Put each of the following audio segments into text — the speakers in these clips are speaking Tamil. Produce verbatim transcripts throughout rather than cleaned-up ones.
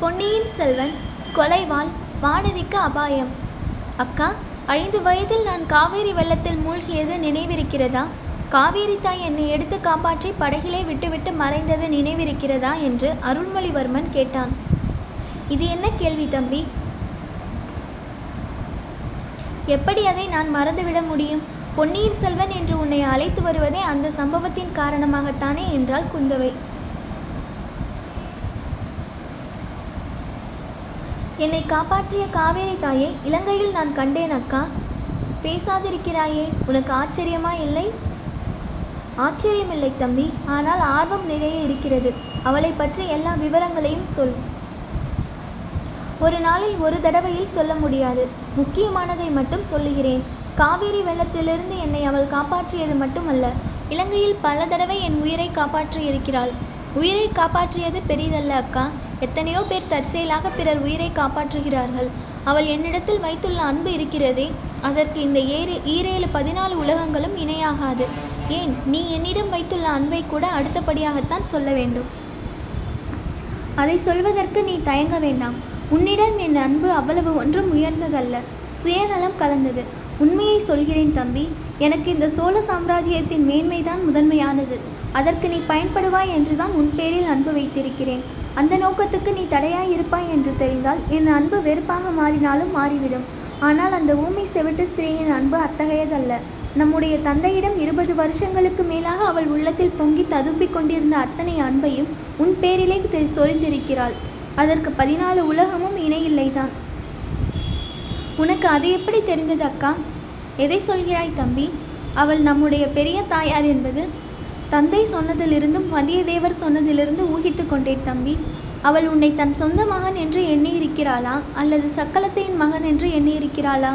பொன்னியின் செல்வன் கொலைவாள் வானதிக்கு அபாயம். அக்கா, ஐந்து வயதில் நான் காவேரி வெள்ளத்தில் மூழ்கியது நினைவிருக்கிறதா? காவேரி தாய் என்னை எடுத்து காப்பாற்றி படகிலே விட்டுவிட்டு மறைந்தது நினைவிருக்கிறதா என்று அருள்மொழிவர்மன் கேட்டான். இது என்ன கேள்வி தம்பி? எப்படி அதை நான் மறந்துவிட முடியும்? பொன்னியின் செல்வன் என்று உன்னை அழைத்து வருவதே அந்த சம்பவத்தின் காரணமாகத்தானே என்றாள் குந்தவை. என்னை காப்பாற்றிய காவேரி தாயை இலங்கையில் நான் கண்டேன் அக்கா. பேசாதிருக்கிறாயே, உனக்கு ஆச்சரியமா இல்லை? ஆச்சரியமில்லை தம்பி, ஆனால் ஆர்வம் நிறைய இருக்கிறது. அவளை பற்றி எல்லா விவரங்களையும் சொல். ஒரு நாளில் ஒரு தடவையில் சொல்ல முடியாது. முக்கியமானதை மட்டும் சொல்லுகிறேன். காவேரி வெள்ளத்திலிருந்து என்னை அவள் காப்பாற்றியது மட்டுமல்ல, இலங்கையில் பல தடவை என் உயிரை காப்பாற்றியிருக்கிறாள். உயிரை காப்பாற்றியது பெரிதல்ல அக்கா. எத்தனையோ பேர் தற்செயலாக பிறர் உயிரை காப்பாற்றுகிறார்கள். அவள் என்னிடத்தில் வைத்துள்ள அன்பு இருக்கிறதே, அதற்கு இந்த ஏழு ஈரேழு பதினாலு உலகங்களும் இணையாகாது. ஏன், நீ என்னிடம் வைத்துள்ள அன்பை கூட அடுத்தபடியாகத்தான் சொல்ல வேண்டும். அதை சொல்வதற்கு நீ தயங்க வேண்டாம். உன்னிடம் என் அன்பு அவ்வளவு ஒன்றும் உயர்ந்ததல்ல, சுயநலம் கலந்தது. உண்மையை சொல்கிறேன் தம்பி, எனக்கு இந்த சோழ சாம்ராஜ்யத்தின் மேன்மைதான் முதன்மையானது. அதற்கு நீ பயன்படுவாய் என்றுதான் உன் பேரில் அன்பு வைத்திருக்கிறேன். அந்த நோக்கத்துக்கு நீ தடையாய் இருப்பாய் என்று தெரிந்தால் என் அன்பு வெறுப்பாக மாறினாலும் மாறிவிடும். ஆனால் அந்த ஊமை செவிட்டு ஸ்திரீயின் அன்பு அத்தகையதல்ல. நம்முடைய தந்தையிடம் இருபது வருஷங்களுக்கு மேலாக அவள் உள்ளத்தில் பொங்கி ததும்பிக் கொண்டிருந்த அத்தனை அன்பையும் உன் பேரிலே சொரிந்திருக்கிறாள். அதற்கு பதினாலு உலகமும் இணையில்லைதான். உனக்கு அது எப்படி தெரிந்தது அக்கா? எதை சொல்கிறாய் தம்பி? அவள் நம்முடைய பெரிய தாயார் என்பது தந்தை சொன்னதிலிருந்தும் வந்தியத்தேவர் சொன்னதிலிருந்து ஊகித்து கொண்டேன் தம்பி. அவள் உன்னை தன் சொந்த மகன் என்று எண்ணியிருக்கிறாளா, அல்லது சக்கலத்தையின் மகன் என்று எண்ணியிருக்கிறாளா?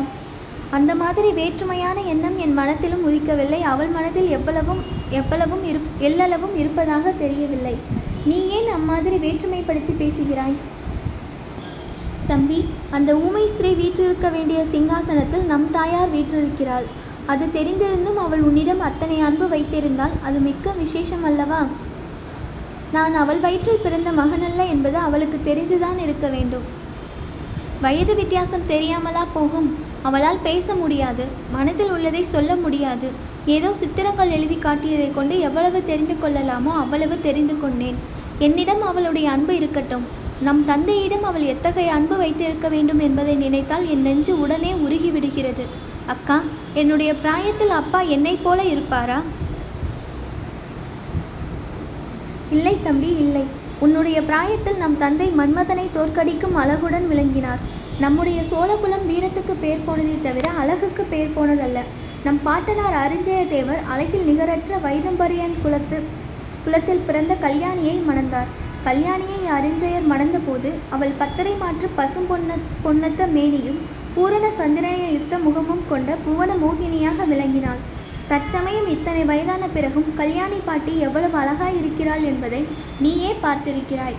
அந்த மாதிரி வேற்றுமையான எண்ணம் என் மனத்திலும் உதிக்கவில்லை. அவள் மனதில் எவ்வளவும் எவ்வளவும் இரு எல்லளவும் இருப்பதாக தெரியவில்லை. நீ ஏன் அம்மாதிரி வேற்றுமைப்படுத்தி பேசுகிறாய் தம்பி? அந்த ஊமை ஸ்திரீ வீற்றிருக்க வேண்டிய சிங்காசனத்தில் நம் தாயார் வீற்றிருக்கிறாள். அது தெரிந்திருந்தும் அவள் உன்னிடம் அத்தனை அன்பு வைத்திருந்தால் அது மிக்க விசேஷம் அல்லவா? நான் அவள் வயிற்றில் பிறந்த மகனல்ல என்பது அவளுக்கு தெரிந்துதான் இருக்க வேண்டும். வயது வித்தியாசம் தெரியாமலா போகும்? அவளால் பேச முடியாது, மனதில் உள்ளதை சொல்ல முடியாது. ஏதோ சித்திரங்கள் எழுதி காட்டியதை கொண்டு எவ்வளவு தெரிந்து கொள்ளலாமோ அவ்வளவு தெரிந்து கொண்டேன். என்னிடம் அவளுடைய அன்பு இருக்கட்டும். நம் தந்தையிடம் அவள் எத்தகைய அன்பு வைத்திருக்க வேண்டும் என்பதை நினைத்தால் என் நெஞ்சு உடனே உருகிவிடுகிறது. அக்கா, என்னுடைய பிராயத்தில் அப்பா என்னை போல இருப்பாரா? இல்லை தம்பி, இல்லை. உன்னுடைய பிராயத்தில் நம் தந்தை மன்மதனை தோற்கடிக்கும் அழகுடன் விளங்கினார். நம்முடைய சோழகுலம் வீரத்துக்கு பேர் போனதை தவிர அழகுக்கு பேர் போனதல்ல. நம் பாட்டனார் அரிஞ்சயதேவர் அழகில் நிகரற்ற வைதம்பரியன் குலத்து குலத்தில் பிறந்த கல்யாணியை மணந்தார். கல்யாணியை அரிஞ்சயர் மணந்தபோது அவள் பத்தரை மாற்று பசும் பொன்ன பொன்னத்த மேனியும் பூரண சந்திரனைய யுத்த முகமும் கொண்ட புவன மோகினியாக விளங்கினாள். தற்சமயம் இத்தனை வயதான பிறகும் கல்யாணி பாட்டி எவ்வளவு அழகாயிருக்கிறாள் என்பதை நீயே பார்த்திருக்கிறாய்.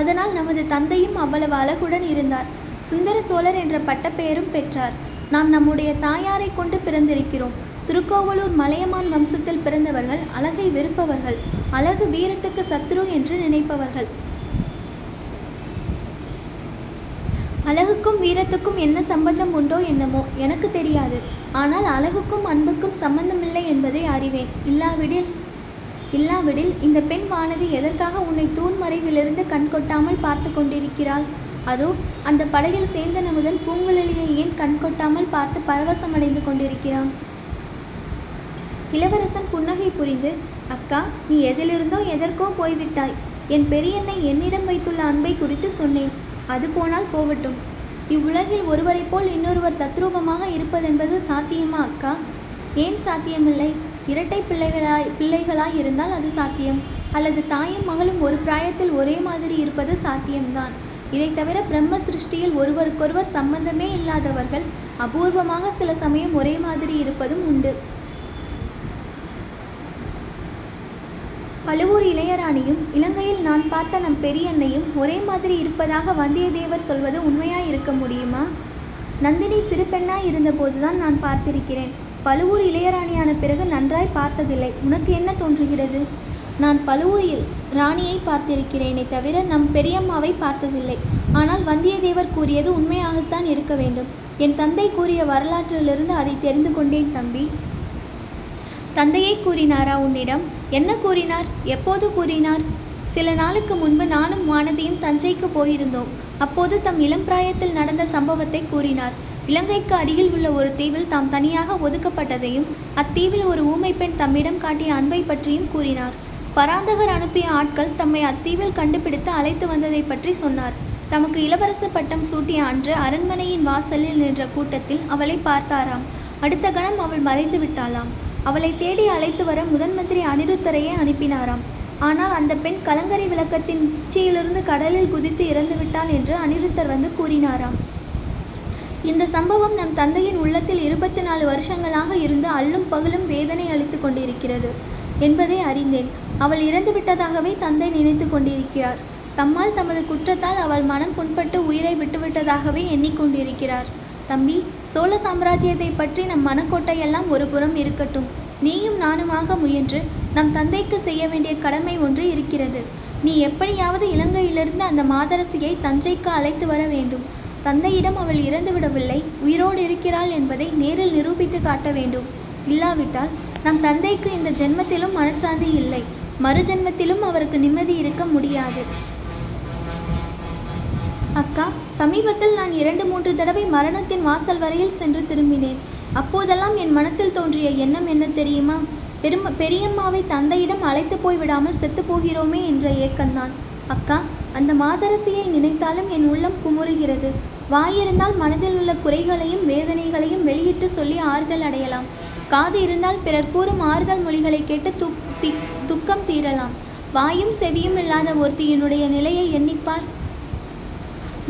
அதனால் நமது தந்தையும் அவ்வளவு அழகுடன் இருந்தார். சுந்தர சோழர் என்ற பட்டப்பெயரும் பெற்றார். நாம் நம்முடைய தாயாரை கொண்டு பிறந்திருக்கிறோம். திருக்கோவலூர் மலையமான் வம்சத்தில் பிறந்தவர்கள் அழகை வெறுப்பவர்கள், அழகு வீரத்துக்கு சத்ரு என்று நினைப்பவர்கள். அழகுக்கும் வீரத்துக்கும் என்ன சம்பந்தம் உண்டோ என்னமோ எனக்கு தெரியாது. ஆனால் அழகுக்கும் அன்புக்கும் சம்பந்தமில்லை என்பதை அறிவேன். இல்லாவிடில் இல்லாவிடில் இந்த பெண் வானதி எதற்காக உன்னை தூண்மறைவிலிருந்து கண்கொட்டாமல் பார்த்து கொண்டிருக்கிறாள்? அதோ அந்த படகில் சேர்ந்த நமுதன் பூங்குழலியை ஏன் கண்கொட்டாமல் பார்த்து பரவசமடைந்து கொண்டிருக்கிறான்? இளவரசன் புன்னகை புரிந்து, அக்கா, நீ எதிலிருந்தோ எதற்கோ போய்விட்டாய். என் பெரியண்ணை என்னிடம் வைத்துள்ள அன்பை குறித்து சொன்னேன். அது போனால் போகட்டும். இவ்வுலகில் ஒருவரை போல் இன்னொருவர் தத்ரூபமாக இருப்பதென்பது சாத்தியமா அக்கா? ஏன் சாத்தியமில்லை? இரட்டை பிள்ளைகளாய் பிள்ளைகளாய் இருந்தால் அது சாத்தியம். அல்லது தாயும் மகளும் ஒரு பிராயத்தில் ஒரே மாதிரி இருப்பது சாத்தியம்தான். இதை தவிர பிரம்ம சிருஷ்டியில் ஒருவருக்கொருவர் சம்பந்தமே இல்லாதவர்கள் அபூர்வமாக சில சமயம் ஒரே மாதிரி இருப்பதும் உண்டு. பழுவூர் இளையராணியும் இலங்கையில் நான் பார்த்த நம் பெரியன்னையும் ஒரே மாதிரி இருப்பதாக வந்தியத்தேவர் சொல்வது உண்மையாய் இருக்க முடியுமா? நந்தினி சிறு பெண்ணாய் இருந்தபோதுதான் நான் பார்த்திருக்கிறேன். பழுவூர் இளையராணியான பிறகு நன்றாய் பார்த்ததில்லை. உனக்கு என்ன தோன்றுகிறது? நான் பழுவூரில் ராணியை பார்த்திருக்கிறேனே தவிர நம் பெரியம்மாவை பார்த்ததில்லை. ஆனால் வந்தியத்தேவர் கூறியது உண்மையாகத்தான் இருக்க வேண்டும். என் தந்தை கூறிய வரலாற்றிலிருந்து அதை தெரிந்து கொண்டேன். தம்பி, தந்தையை கூறினாரா உன்னிடம்? என்ன கூறினார்? எப்போது கூறினார்? சில நாளுக்கு முன்பு நானும் வானதியும் தஞ்சைக்கு போயிருந்தோம். அப்போது தம் இளம் பிராயத்தில் நடந்த சம்பவத்தை கூறினார். இலங்கைக்கு அருகில் உள்ள ஒரு தீவில் தாம் தனியாக ஒதுக்கப்பட்டதையும் அத்தீவில் ஒரு ஊமை பெண் தம்மிடம் காட்டிய அன்பை பற்றியும் கூறினார். பராந்தகர் அனுப்பிய ஆட்கள் தம்மை அத்தீவில் கண்டுபிடித்து அழைத்து வந்ததை பற்றி சொன்னார். தமக்கு இளவரச பட்டம் சூட்டிய அன்று அரண்மனையின் வாசலில் நின்ற கூட்டத்தில் அவளை பார்த்தாராம். அடுத்த கணம் அவள் மறைந்து விட்டாளாம். அவளை தேடி அழைத்து வர முதன் மந்திரி அனிருத்தரையே அனுப்பினாராம். ஆனால் அந்த பெண் கலங்கரை விளக்கத்தின் உச்சியிலிருந்து கடலில் குதித்து இறந்துவிட்டாள் என்று அனிருத்தர் வந்து கூறினாராம். இந்த சம்பவம் நம் தந்தையின் உள்ளத்தில் இருபத்தி நாலு வருஷங்களாக இருந்து அல்லும் பகலும் வேதனை அளித்து கொண்டிருக்கிறது என்பதை அறிந்தேன். அவள் இறந்துவிட்டதாகவே தந்தை நினைத்து கொண்டிருக்கிறார். தம்மால் தமது குற்றத்தால் அவள் மனம் புண்பட்டு உயிரை விட்டுவிட்டதாகவே எண்ணிக்கொண்டிருக்கிறார். தம்பி, சோழ சாம்ராஜ்யத்தை பற்றி நம் மனக்கோட்டையெல்லாம் ஒரு புறம் இருக்கட்டும். நீயும் நானுமாக முயன்று நம் தந்தைக்கு செய்ய வேண்டிய கடமை ஒன்று இருக்கிறது. நீ எப்படியாவது இலங்கையிலிருந்து அந்த மாதரசியை தஞ்சைக்கு அழைத்து வர வேண்டும். தந்தையிடம் அவள் இறந்துவிடவில்லை, உயிரோடு இருக்கிறாள் என்பதை நேரில் நிரூபித்து காட்ட வேண்டும். இல்லாவிட்டால் நம் தந்தைக்கு இந்த ஜென்மத்திலும் மனச்சாந்தி இல்லை, மறு ஜென்மத்திலும் அவருக்கு நிம்மதி இருக்க முடியாது. அக்கா, சமீபத்தில் நான் இரண்டு மூன்று தடவை மரணத்தின் வாசல் வரையில் சென்று திரும்பினேன். அப்போதெல்லாம் என் மனத்தில் தோன்றிய எண்ணம் என்ன தெரியுமா? பெரும் பெரியம்மாவை தந்தையிடம் அழைத்து போய்விடாமல் செத்து போகிறோமே என்ற ஏக்கம்தான். அக்கா, அந்த மாதரசியை நினைத்தாலும் என் உள்ளம் குமுறுகிறது. வாயிருந்தால் மனதில் உள்ள குறைகளையும் வேதனைகளையும் வெளியிட்டு சொல்லி ஆறுதல் அடையலாம். காது இருந்தால் பிறர் கூறும் ஆறுதல் மொழிகளை கேட்டு துக் துக்கம் தீரலாம். வாயும் செவியும் இல்லாத ஒருத்தி என்னுடைய நிலையை எண்ணிப்பார்.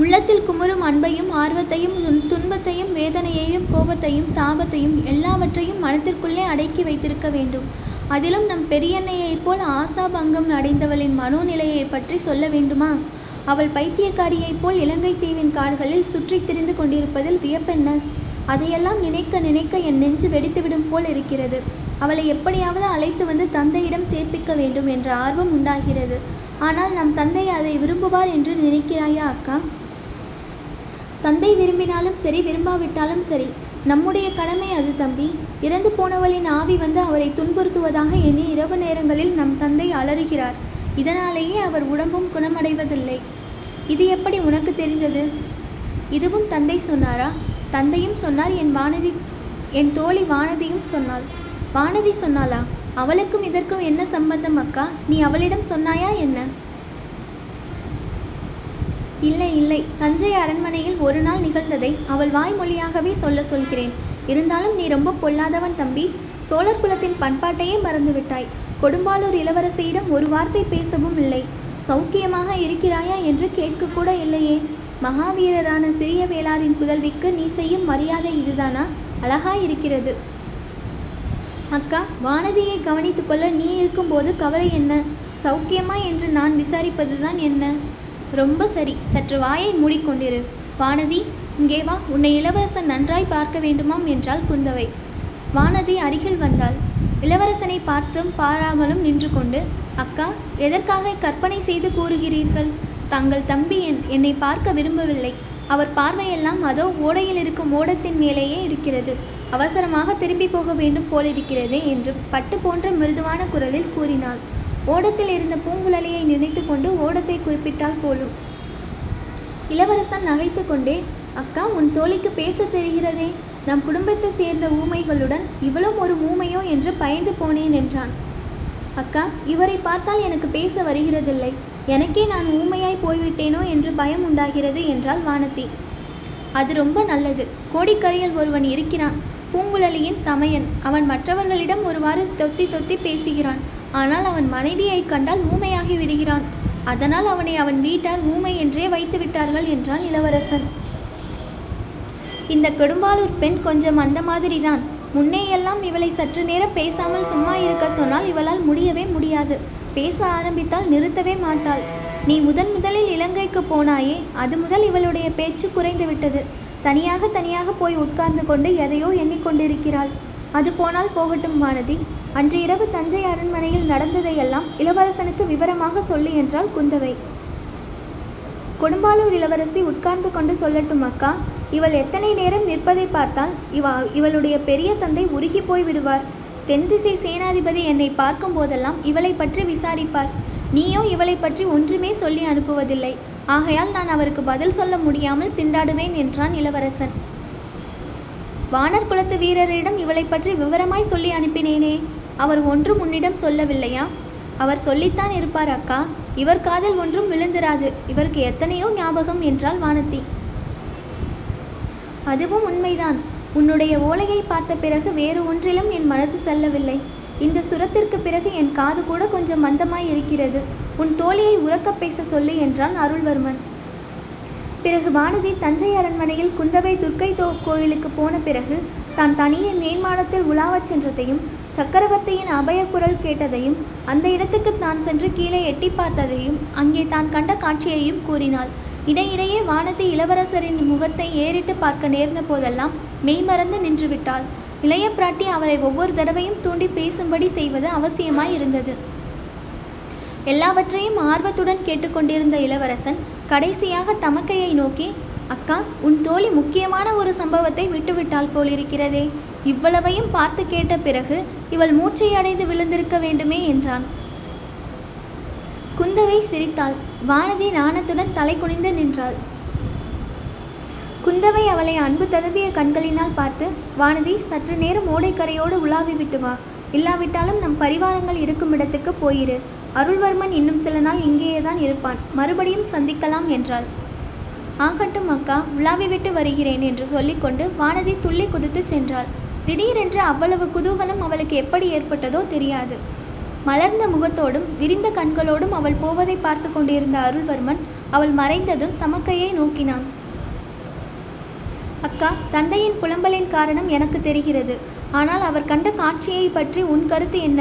உள்ளத்தில் குமுறும் அன்பையும் ஆர்வத்தையும் துன்பத்தையும் வேதனையையும் கோபத்தையும் தாபத்தையும் எல்லாவற்றையும் மனத்திற்குள்ளே அடக்கி வைத்திருக்க வேண்டும். அதிலும் நம் பெரியன்னையைப் போல் ஆசாபங்கம் அடைந்தவளின் மனோநிலையை பற்றி சொல்ல வேண்டுமா? அவள் பைத்தியக்காரியைப் போல் இலங்கை தீவின் காடுகளில் சுற்றித் திரிந்து கொண்டிருப்பதில் வியப்பென்ன? அதையெல்லாம் நினைக்க நினைக்க என் நெஞ்சு வெடித்துவிடும் போல் இருக்கிறது. அவளை எப்படியாவது அழைத்து வந்து தந்தையிடம் சேர்ப்பிக்க வேண்டும் என்ற ஆர்வம் உண்டாகிறது. ஆனால் நம் தந்தை அதை விரும்புவார் என்று நினைக்கிறாயா அக்கா? தந்தை விரும்பினாலும் சரி, விரும்பாவிட்டாலும் சரி, நம்முடைய கடமை அது. தம்பி, இறந்து போனவளின் ஆவி வந்து அவரை துன்புறுத்துவதாக எண்ணி இரவு நேரங்களில் நம் தந்தை அலறுகிறார். இதனாலேயே அவர் உடம்பும் குணமடைவதில்லை. இது எப்படி உனக்கு தெரிந்தது? இதுவும் தந்தை சொன்னாரா? தந்தையும் சொன்னார், என் வானதி என் தோழி வானதியும் சொன்னாள். வானதி சொன்னாளா? அவளுக்கும் இதற்கும் என்ன சம்பந்தம் அக்கா? நீ அவளிடம் சொன்னாயா என்ன? இல்லை இல்லை, தஞ்சை அரண்மனையில் ஒரு நாள் நிகழ்ந்ததை அவள் வாய்மொழியாகவே சொல்ல சொல்கிறேன். இருந்தாலும் நீ ரொம்ப பொல்லாதவன் தம்பி. சோழர் குலத்தின் பண்பாட்டையே மறந்துவிட்டாய். கொடும்பாளூர் இளவரசியிடம் ஒரு வார்த்தை பேசவும் இல்லை. சௌக்கியமாக இருக்கிறாயா என்று கேட்கக்கூட இல்லையே. மகாவீரரான சிறிய வேளாரின் புதல்விக்கு நீ செய்யும் மரியாதை இதுதானா? அழகாய் இருக்கிறது அக்கா. வானதியை கவனித்துக்கொள்ள நீ இருக்கும்போது கவலை என்ன? சௌக்கியமா என்று நான் விசாரிப்பதுதான் என்ன? ரொம்ப சரி, சற்று வாயை மூடிக்கொண்டிரு. வானதி, இங்கே வா, உன்னை இளவரசன் நன்றாய் பார்க்க வேண்டுமாம் என்றாள் குந்தவை. வானதி அருகில் வந்தாள். இளவரசனை பார்த்தும் பாராமலும் நின்று கொண்டு, அக்கா, எதற்காக கற்பனை செய்து கூறுகிறீர்கள்? தங்கள் தம்பி என் என்னை பார்க்க விரும்பவில்லை. அவர் பார்வையெல்லாம் அதோ ஓடையில் இருக்கும் ஓடத்தின் மேலேயே இருக்கிறது. அவசரமாக திரும்பி போக வேண்டும் போலிருக்கிறதே என்று பட்டு போன்ற மிருதுவான குரலில் கூறினாள். ஓடத்தில் இருந்த பூங்குழலியை நினைத்து கொண்டு ஓடத்தை குறிப்பிட்டால் போலும். இளவரசன் நகைத்து கொண்டே, அக்கா, உன் தோழிக்கு பேச தெரிகிறதே. நம் குடும்பத்தை சேர்ந்த ஊமைகளுடன் இவ்வளவு ஒரு ஊமையோ என்று பயந்து போனேன் என்றான். அக்கா, இவரை பார்த்தால் எனக்கு பேச வருகிறதில்லை. எனக்கே நான் ஊமையாய் போய்விட்டேனோ என்று பயம் உண்டாகிறது என்றாள் வானதி. அது ரொம்ப நல்லது. கோடிக்கரையில் ஒருவன் இருக்கிறான், பூங்குழலியின் தமையன். அவன் மற்றவர்களிடம் ஒருவாறு தொத்தி தொத்தி பேசுகிறான். ஆனால் அவன் மனைவியை கண்டால் ஊமையாகி விடுகிறான். அதனால் அவனை அவன் வீட்டார் ஊமை என்றே வைத்து விட்டார்கள் என்றான் இளவரசன். இந்த கொடும்பாளூர் பெண் கொஞ்சம் அந்த மாதிரிதான். முன்னேயெல்லாம் இவளை சற்று நேரம் பேசாமல் சும்மா இருக்க சொன்னால் இவளால் முடியவே முடியாது. பேச ஆரம்பித்தால் நிறுத்தவே மாட்டாள். நீ முதன் முதலில் இலங்கைக்கு போனாயே, அது முதல் இவளுடைய பேச்சு குறைந்து விட்டது. தனியாக தனியாக போய் உட்கார்ந்து கொண்டு எதையோ எண்ணிக்கொண்டிருக்கிறாள். அது போனால் போகட்டும் வானதி, அன்று இரவு தஞ்சை அரண்மனையில் நடந்ததையெல்லாம் இளவரசனுக்கு விவரமாக சொல்லு என்றாள் குந்தவை. கொடும்பாளூர் இளவரசி உட்கார்ந்து கொண்டு சொல்லட்டும் அக்கா, இவள் எத்தனை நேரம் நிற்பதை பார்த்தால் இவ இவளுடைய பெரிய தந்தை உருகி போய் விடுவார். தென்திசை சேனாதிபதி என்னை பார்க்கும் போதெல்லாம் இவளை பற்றி விசாரிப்பார். நீயோ இவளை பற்றி ஒன்றுமே சொல்லி அனுப்புவதில்லை. ஆகையால் நான் அவருக்கு பதில் சொல்ல முடியாமல் திண்டாடுவேன் என்றான் இளவரசன். வானர் குளத்து வீரரிடம் இவளை பற்றி விவரமாய் சொல்லி அனுப்பினேனே, அவர் ஒன்றும் உன்னிடம் சொல்லவில்லையா? அவர் சொல்லித்தான் இருப்பார் அக்கா, இவர் காதில் ஒன்றும் விழுந்திராது. இவருக்கு எத்தனையோ ஞாபகம் என்றாள் வானதி. அதுவும் உண்மைதான். உன்னுடைய ஓலையை பார்த்த பிறகு வேறு ஒன்றிலும் என் மனது செல்லவில்லை. இந்த சுரத்திற்கு பிறகு என் காது கூட கொஞ்சம் மந்தமாய் இருக்கிறது. உன் தோழியை உறக்க பேச சொல்லு என்றான் அருள்வர்மன். பிறகு வானதி தஞ்சை அரண்மனையில் குந்தவை துர்க்கை தோ கோயிலுக்கு போன பிறகு தான் தனியே மேன்மாடத்தில் உலாவச் சென்றதையும் சக்கரவர்த்தியின் அபயக்குரல் கேட்டதையும் அந்த இடத்துக்கு தான் சென்று கீழே எட்டி பார்த்ததையும் அங்கே தான் கண்ட காட்சியையும் கூறினாள். இடையிடையே வானதி இளவரசரின் முகத்தை ஏறிட்டு பார்க்க நேர்ந்த போதெல்லாம் மெய்மறந்து நின்றுவிட்டாள். இளைய பிராட்டி அவளை ஒவ்வொரு தடவையும் தூண்டி பேசும்படி செய்வது அவசியமாய் இருந்தது. எல்லாவற்றையும் ஆர்வத்துடன் கேட்டுக்கொண்டிருந்த இளவரசன் கடைசியாக தமக்கையை நோக்கி, அக்கா, உன் தோழி முக்கியமான ஒரு சம்பவத்தை விட்டுவிட்டால் போலிருக்கிறதே. இவ்வளவையும் பார்த்து கேட்ட பிறகு இவள் மூச்சை அடைந்து விழுந்திருக்க வேண்டுமே என்றான். குந்தவை சிரித்தாள். வானதி நாணத்துடன் தலை குனிந்து நின்றாள். குந்தவை அவளை அன்பு ததும்பிய கண்களினால் பார்த்து, வானதி, சற்று நேரம் ஓடைக்கரையோடு உலாவி விட்டு வா. இல்லாவிட்டாலும் நம் பரிவாரங்கள் இருக்கும் இடத்துக்கு போயிரு. அருள்வர்மன் இன்னும் சில நாள் இங்கேயே தான் இருப்பான். மறுபடியும் சந்திக்கலாம் என்றாள். ஆகட்டும் அக்கா, உலாவி விட்டு வருகிறேன் என்று சொல்லிக்கொண்டு வானதி துள்ளி குதித்து சென்றாள். திடீரென்று அவ்வளவு குதூகலம் அவளுக்கு எப்படி ஏற்பட்டதோ தெரியாது. மலர்ந்த முகத்தோடும் விரிந்த கண்களோடும் அவள் போவதை பார்த்து கொண்டிருந்த அருள்வர்மன் அவள் மறைந்ததும் தமக்கையை நோக்கினான். அக்கா, தந்தையின் புலம்பலின் காரணம் எனக்கு தெரிகிறது. ஆனால் அவர் கண்ட காட்சியை பற்றி உன் கருத்து என்ன?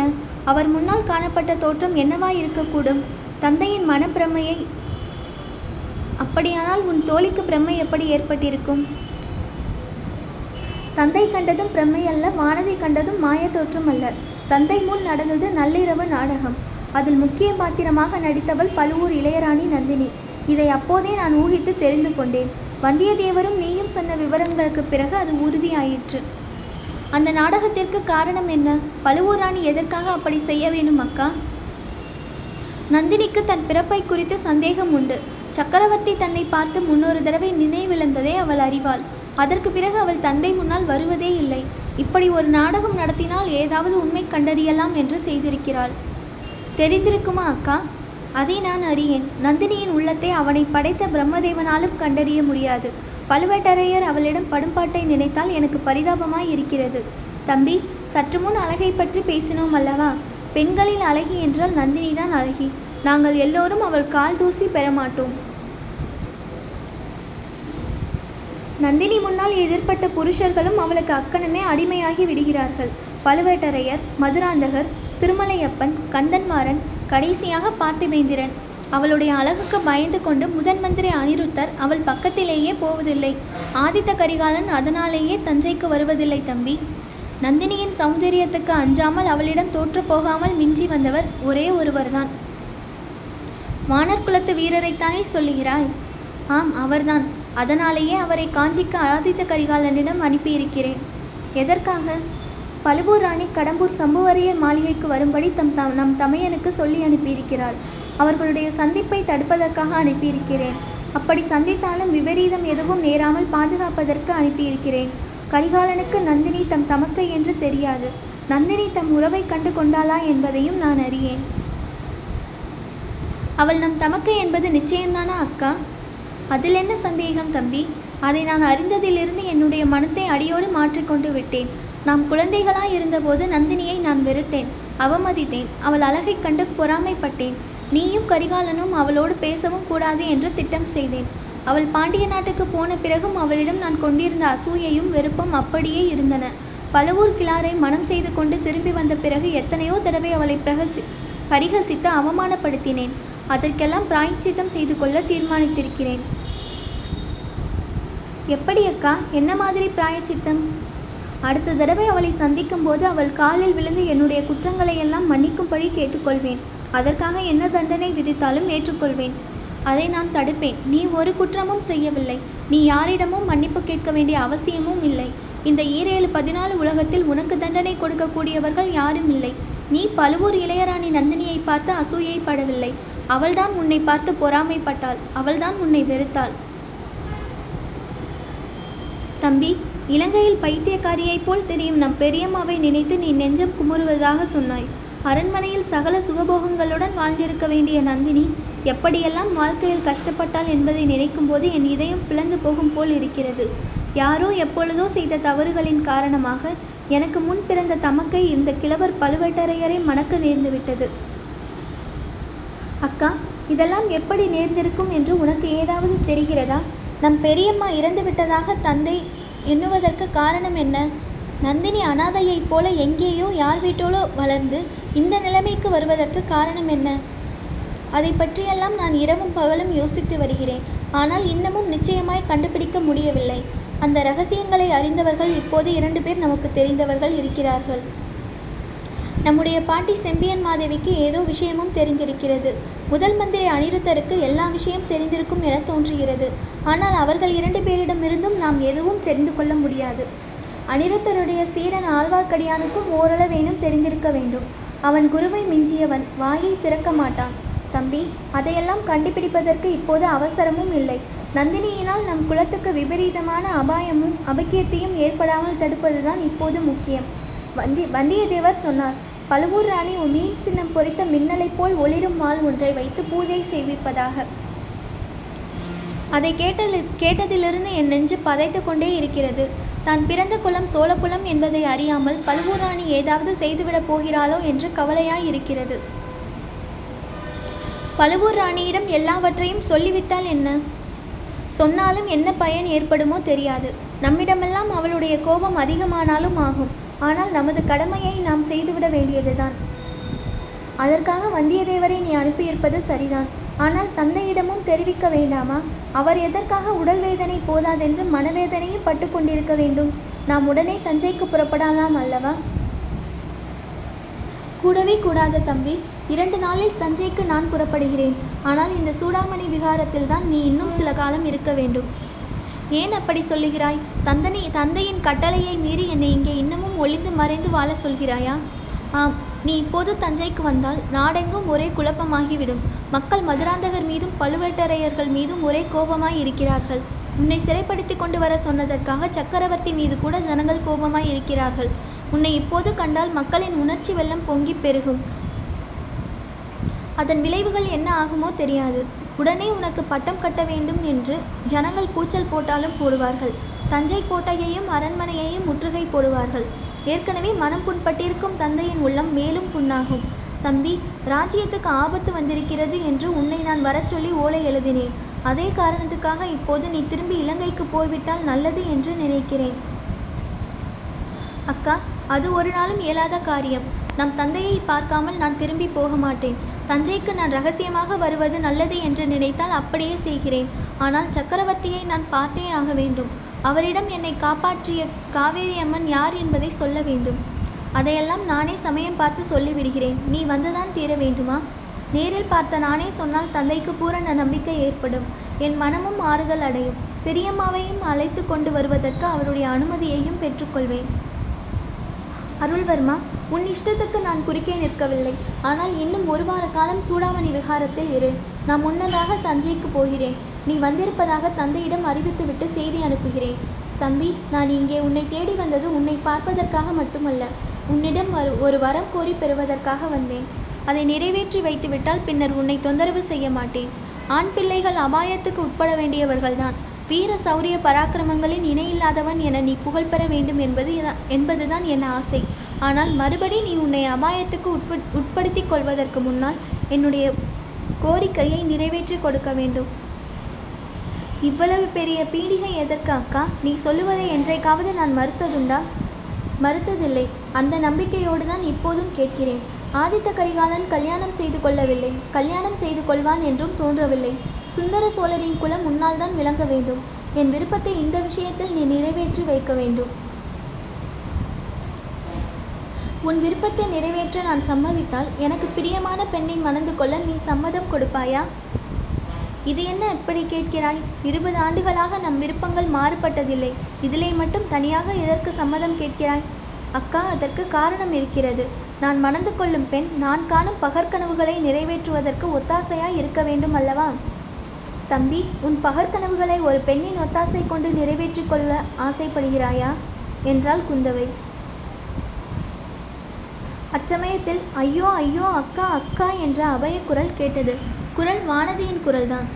அவர் முன்னால் காணப்பட்ட தோற்றம் என்னவாய் இருக்கக்கூடும்? தந்தையின் மனப்பிரமையை அப்படியானால் உன் தோழிக்கு பிரமை எப்படி ஏற்பட்டிருக்கும்? தந்தை கண்டதும் பிரமை அல்ல, வானதி கண்டதும் மாய தோற்றம் அல்ல. தந்தை முன் நடந்தது நள்ளிரவு நாடகம். அதில் முக்கிய பாத்திரமாக நடித்தவள் பழுவூர் இளையராணி நந்தினி. இதை அப்போதே நான் ஊகித்து தெரிந்து கொண்டேன். வந்தியத்தேவரும் நீயும் சொன்ன விவரங்களுக்கு பிறகு அது உறுதியாயிற்று. அந்த நாடகத்திற்கு காரணம் என்ன? பழுவூர் ராணி எதற்காக அப்படி செய்ய வேணும் அக்கா? நந்தினிக்கு தன் பிறப்பை குறித்து சந்தேகம் உண்டு. சக்கரவர்த்தி தன்னை பார்த்து முன்னொரு தடவை நினைவிழந்ததை அவள் அறிவாள். அதற்கு பிறகு அவள் தந்தை முன்னால் வருவதே இல்லை. இப்படி ஒரு நாடகம் நடத்தினால் ஏதாவது உண்மை கண்டறியலாம் என்று செய்திருக்கிறாள். தெரிந்திருக்குமா அக்கா? அதை நான் அறியேன். நந்தினியின் உள்ளத்தை அவனை படைத்த பிரம்மதேவனாலும் கண்டறிய முடியாது. பழுவேட்டரையர் அவளிடம் படும்பாட்டை நினைத்தால் எனக்கு பரிதாபமாய் இருக்கிறது. தம்பி, சற்று முன் அழகை பற்றி பேசினோம் அல்லவா? பெண்களில் அழகி என்றால் நந்தினிதான் அழகி. நாங்கள் எல்லோரும் அவள் கால் தூசி பெறமாட்டோம். நந்தினி முன்னால் எதிர்பட்ட புருஷர்களும் அவளுக்கு அக்கணமே அடிமையாகி விடுகிறார்கள். பழுவேட்டரையர், மதுராந்தகர், திருமலையப்பன், கந்தன்மாறன், கடைசியாக பார்த்திபேந்திரன். அவளுடைய அழகுக்கு பயந்து கொண்டு முதன் மந்திரி அனிருத்தர் அவள் பக்கத்திலேயே போவதில்லை. ஆதித்த கரிகாலன் அதனாலேயே தஞ்சைக்கு வருவதில்லை. தம்பி, நந்தினியின் சௌந்தரியத்துக்கு அஞ்சாமல் அவளிடம் தோற்று போகாமல் மிஞ்சி வந்தவர் ஒரே ஒருவர்தான். வானர் குலத்து வீரரைத்தானே சொல்லுகிறாய்? ஆம், அவர்தான். அதனாலேயே அவரை காஞ்சிக்கு ஆதித்த கரிகாலனிடம் அனுப்பியிருக்கிறேன். எதற்காக? பழுவூர் ராணி கடம்பூர் சம்புவரையர் மாளிகைக்கு வரும்படி தம் தம் நம் தமையனுக்கு சொல்லி அனுப்பியிருக்கிறாள். அவர்களுடைய சந்திப்பை தடுப்பதற்காக அனுப்பியிருக்கிறேன். அப்படி சந்தித்தாலும் விபரீதம் எதுவும் நேராமல் பாதுகாப்பதற்கு அனுப்பியிருக்கிறேன். கரிகாலனுக்கு நந்தினி தம் தமக்கை என்று தெரியாது. நந்தினி தம் உறவை கண்டு கொண்டாளா என்பதையும் நான் அறியேன். அவள் நம் தமக்கை என்பது நிச்சயம்தானா அக்கா? அதில் என்ன சந்தேகம் தம்பி? அதை நான் அறிந்ததிலிருந்து என்னுடைய மனத்தை அடியோடு மாற்றிக்கொண்டு விட்டேன். நாம் குழந்தைகளாய் இருந்தபோது நந்தினியை நான் வெறுத்தேன், அவமதித்தேன், அவள் அழகை கண்டு பொறாமைப்பட்டேன். நீயும் கரிகாலனும் அவளோடு பேசவும் கூடாது என்று திட்டம் செய்தேன். அவள் பாண்டிய நாட்டுக்கு போன பிறகும் அவளிடம் நான் கொண்டிருந்த அசூயையும் வெறுப்பும் அப்படியே இருந்தன. பழுவூர் கிளாரை மனம் செய்து கொண்டு திரும்பி வந்த பிறகு எத்தனையோ தடவை அவளை பிரகசி பரிகசித்து அவமானப்படுத்தினேன். அதற்கெல்லாம் பிராயச்சித்தம் செய்து கொள்ள தீர்மானித்திருக்கிறேன். எப்படி அக்கா? என்ன மாதிரி பிராயச்சித்தம்? அடுத்த தடவை அவளை சந்திக்கும் போது அவள் காலில் விழுந்து என்னுடைய குற்றங்களை எல்லாம் மன்னிக்கும்படி கேட்டுக்கொள்வேன். அதற்காக என்ன தண்டனை விதித்தாலும் ஏற்றுக்கொள்வேன். அதை நான் தடுப்பேன். நீ ஒரு குற்றமும் செய்யவில்லை. நீ யாரிடமும் மன்னிப்பு கேட்க வேண்டிய அவசியமும் இல்லை. இந்த ஈரேழு பதினாலு உலகத்தில் உனக்கு தண்டனை கொடுக்கக்கூடியவர்கள் யாரும் இல்லை. நீ பழுவூர் இளையராணி நந்தினியை பார்த்து அசூயைப்படவில்லை. அவள்தான் உன்னை பார்த்து பொறாமைப்பட்டாள். அவள்தான் உன்னை வெறுத்தாள். தம்பி, இலங்கையில் பைத்தியக்காரியைப் போல் தெரியும் நம் பெரியம்மாவை நினைத்து நீ நெஞ்சம் குமுறுவதாக சொன்னாய். அரண்மனையில் சகல சுகபோகங்களுடன் வாழ்ந்திருக்க வேண்டிய நந்தினி எப்படியெல்லாம் வாழ்க்கையில் கஷ்டப்பட்டாள் என்பதை நினைக்கும் போது என் இதயம் பிளந்து போகும் போல் இருக்கிறது. யாரோ எப்பொழுதோ செய்த தவறுகளின் காரணமாக எனக்கு முன் பிறந்த தமக்கை இந்த கிழவர் பழுவேட்டரையரை மணக்க நேர்ந்துவிட்டது. அக்கா, இதெல்லாம் எப்படி நேர்ந்திருக்கும் என்று உனக்கு ஏதாவது தெரிகிறதா? நம் பெரியம்மா இறந்துவிட்டதாக தந்தை எண்ணுவதற்கு காரணம் என்ன? நந்தினி அனாதையைப் போல எங்கேயோ யார் வீட்டோலோ வளர்ந்து இந்த நிலைமைக்கு வருவதற்கு காரணம் என்ன? அதை பற்றியெல்லாம் நான் இரவும் பகலும் யோசித்து வருகிறேன். ஆனால் இன்னமும் நிச்சயமாய் கண்டுபிடிக்க முடியவில்லை. அந்த இரகசியங்களை அறிந்தவர்கள் இப்போது இரண்டு பேர் நமக்கு தெரிந்தவர்கள் இருக்கிறார்கள். நம்முடைய பாட்டி செம்பியன் மாதேவிக்கு ஏதோ விஷயமும் தெரிந்திருக்கிறது. முதல் மந்திரி அனிருத்தருக்கு எல்லா விஷயம் தெரிந்திருக்கும் என தோன்றுகிறது. ஆனால் அவர்கள் இரண்டு பேரிடமிருந்தும் நாம் எதுவும் தெரிந்து கொள்ள முடியாது. அனிருத்தருடைய சீடன் ஆழ்வார்க்கடியானுக்கும் ஓரளவேனும் தெரிந்திருக்க வேண்டும். அவன் குருவை மிஞ்சியவன், வாயை திறக்க மாட்டான். தம்பி, அதையெல்லாம் கண்டுபிடிப்பதற்கு இப்போது அவசரமும் இல்லை. நந்தினியினால் நம் குலத்துக்கு விபரீதமான அபாயமும் அபகீர்த்தியும் ஏற்படாமல் தடுப்பதுதான் இப்போது முக்கியம். வந்தி வந்தியத்தேவர் சொன்னார், பழுவூர் ராணி மீன் சின்னம் பொறித்த மின்னலை போல் ஒளிரும் வாள் ஒன்றை வைத்து பூஜை செய்விப்பதாக. அதை கேட்ட கேட்டதிலிருந்து என் நெஞ்சு பதைத்து கொண்டே இருக்கிறது. தான் பிறந்த குலம் சோழகுலம் என்பதை அறியாமல் பழுவூர் ராணி ஏதாவது செய்துவிடப் போகிறாளோ என்று கவலையாய் இருக்கிறது. பழுவூர் ராணியிடம் எல்லாவற்றையும் சொல்லிவிட்டால் என்ன? சொன்னாலும் என்ன பயன் ஏற்படுமோ தெரியாது. நம்மிடமெல்லாம் அவளுடைய கோபம் அதிகமானாலும் ஆகும். ஆனால் நமது கடமையை நாம் செய்துவிட வேண்டியதுதான். அதற்காக வந்தியத்தேவரை நீ அனுப்பியிருப்பது சரிதான். ஆனால் தந்தையிடமும் தெரிவிக்க வேண்டாமா? அவர் எதற்காக உடல் வேதனை போதாதென்று மனவேதனையும் பட்டு கொண்டிருக்க வேண்டும். நாம் உடனே தஞ்சைக்கு புறப்படலாம் அல்லவா? கூடவே கூடாத தம்பி. இரண்டு நாளில் தஞ்சைக்கு நான் புறப்படுகிறேன். ஆனால் இந்த சூடாமணி விகாரத்தில் தான் நீ இன்னும் சில காலம் இருக்க வேண்டும். ஏன் அப்படி சொல்லுகிறாய்? தந்தனை தந்தையின் கட்டளையை மீறி என்னை இங்கே இன்னமும் ஒளிந்து மறைந்து வாழ சொல்கிறாயா? ஆம், நீ இப்போது தஞ்சைக்கு வந்தால் நாடெங்கும் ஒரே குழப்பமாகிவிடும். மக்கள் மதுராந்தகர் மீதும் பழுவேட்டரையர்கள் மீதும் ஒரே கோபமாய் இருக்கிறார்கள். உன்னை சிறைப்படுத்தி கொண்டு வர சொன்னதற்காக சக்கரவர்த்தி மீது கூட ஜனங்கள் கோபமாய் இருக்கிறார்கள். உன்னை இப்போது கண்டால் மக்களின் உணர்ச்சி வெள்ளம் பொங்கி பெருகும். அதன் விளைவுகள் என்ன ஆகுமோ தெரியாது. உடனே உனக்கு பட்டம் கட்ட வேண்டும் என்று ஜனங்கள் கூச்சல் போட்டாலும் போடுவார்கள். தஞ்சை கோட்டையையும் அரண்மனையையும் முற்றுகை போடுவார்கள். ஏற்கனவே மனம் புண்பட்டிருக்கும் தந்தையின் உள்ளம் மேலும் புண்ணாகும். தம்பி, ராஜ்யத்துக்கு ஆபத்து வந்திருக்கிறது என்று உன்னை நான் வர சொல்லி ஓலை எழுதினேன். அதே காரணத்துக்காக இப்போது நீ திரும்பி இலங்கைக்கு போய்விட்டால் நல்லது என்று நினைக்கிறேன். அக்கா, அது ஒரு நாளும் இயலாத காரியம். நம் தந்தையை பார்க்காமல் நான் திரும்பி போக மாட்டேன். தஞ்சைக்கு நான் ரகசியமாக வருவது நல்லது என்று நினைத்தால் அப்படியே செய்கிறேன். ஆனால் சக்கரவர்த்தியை நான் பார்த்தே ஆக வேண்டும். அவரிடம் என்னை காப்பாற்றிய காவேரி அம்மன் யார் என்பதை சொல்ல வேண்டும். அதையெல்லாம் நானே சமயம் பார்த்து சொல்லிவிடுகிறேன். நீ வந்துதான் தீர வேண்டுமா? நேரில் பார்த்த நானே சொன்னால் தந்தைக்கு பூரண நம்பிக்கை ஏற்படும். என் மனமும் ஆறுதல் அடையும். பெரியம்மாவையும் அழைத்து கொண்டு வருவதற்கு அவருடைய அனுமதியையும் பெற்றுக்கொள்வேன். அருள்வர்மா, உன் இஷ்டத்துக்கு நான் குறுக்கே நிற்கவில்லை. ஆனால் இன்னும் ஒரு வார காலம் சூடாமணி விகாரத்தில் இரு. நான் முன்னதாக தஞ்சைக்கு போகிறேன். நீ வந்திருப்பதாக தந்தையிடம் அறிவித்துவிட்டு செய்தி அனுப்புகிறேன். தம்பி, நான் இங்கே உன்னை தேடி வந்தது உன்னை பார்ப்பதற்காக மட்டுமல்ல, உன்னிடம் ஒரு வரம் கோரி பெறுவதற்காக வந்தேன். அதை நிறைவேற்றி வைத்துவிட்டால் பின்னர் உன்னை தொந்தரவு செய்ய மாட்டேன். ஆண் பிள்ளைகள் அபாயத்துக்கு உட்பட வேண்டியவர்கள்தான். வீர சௌரிய பராக்கிரமங்களின் இணையில்லாதவன் என நீ புகழ்பெற வேண்டும் என்பது என்பதுதான் என் ஆசை. ஆனால் மறுபடி நீ உன்னை அபாயத்துக்கு உட்ப உட்படுத்தி கொள்வதற்கு முன்னால் என்னுடைய கோரிக்கையை நிறைவேற்றி கொடுக்க வேண்டும். இவ்வளவு பெரிய பீடிகை எதற்கு அக்கா? நீ சொல்லுவதை என்றைக்காவது நான் மறுத்ததுண்டா? மறுத்ததில்லை. அந்த நம்பிக்கையோடு தான் இப்போதும் கேட்கிறேன். ஆதித்த கரிகாலன் கல்யாணம் செய்து கொள்ளவில்லை, கல்யாணம் செய்து கொள்வான் என்றும் தோன்றவில்லை. சுந்தர சோழரின் குலம் உன்னால் தான் விளங்க வேண்டும். என் விருப்பத்தை இந்த விஷயத்தில் நீ நிறைவேற்றி வைக்க வேண்டும். உன் விருப்பத்தை நிறைவேற்ற நான் சம்மதித்தால் எனக்கு பிரியமான பெண்ணை மணந்து கொள்ள நீ சம்மதம் கொடுப்பாயா? இது என்ன இப்படி கேட்கிறாய்? இருபது ஆண்டுகளாக நம் விருப்பங்கள் மாறுபட்டதில்லை, இதிலே மட்டும் தனியாக இதற்கு சம்மதம் கேட்கிறாய்? அக்கா, அதற்கு காரணம் இருக்கிறது. நான் மணந்து கொள்ளும் பெண் நான் காணும் பகற்கனவுகளை நிறைவேற்றுவதற்கு ஒத்தாசையாய் இருக்க வேண்டும் அல்லவா? தம்பி, உன் பகற்கனவுகளை ஒரு பெண்ணின் ஒத்தாசை கொண்டு நிறைவேற்றி கொள்ள ஆசைப்படுகிறாயா என்றாள் குந்தவை. அச்சமயத்தில் ஐயோ ஐயோ அக்கா அக்கா என்ற அபயக்குரல் கேட்டது. குரல் வானதியின் குரல்தான்.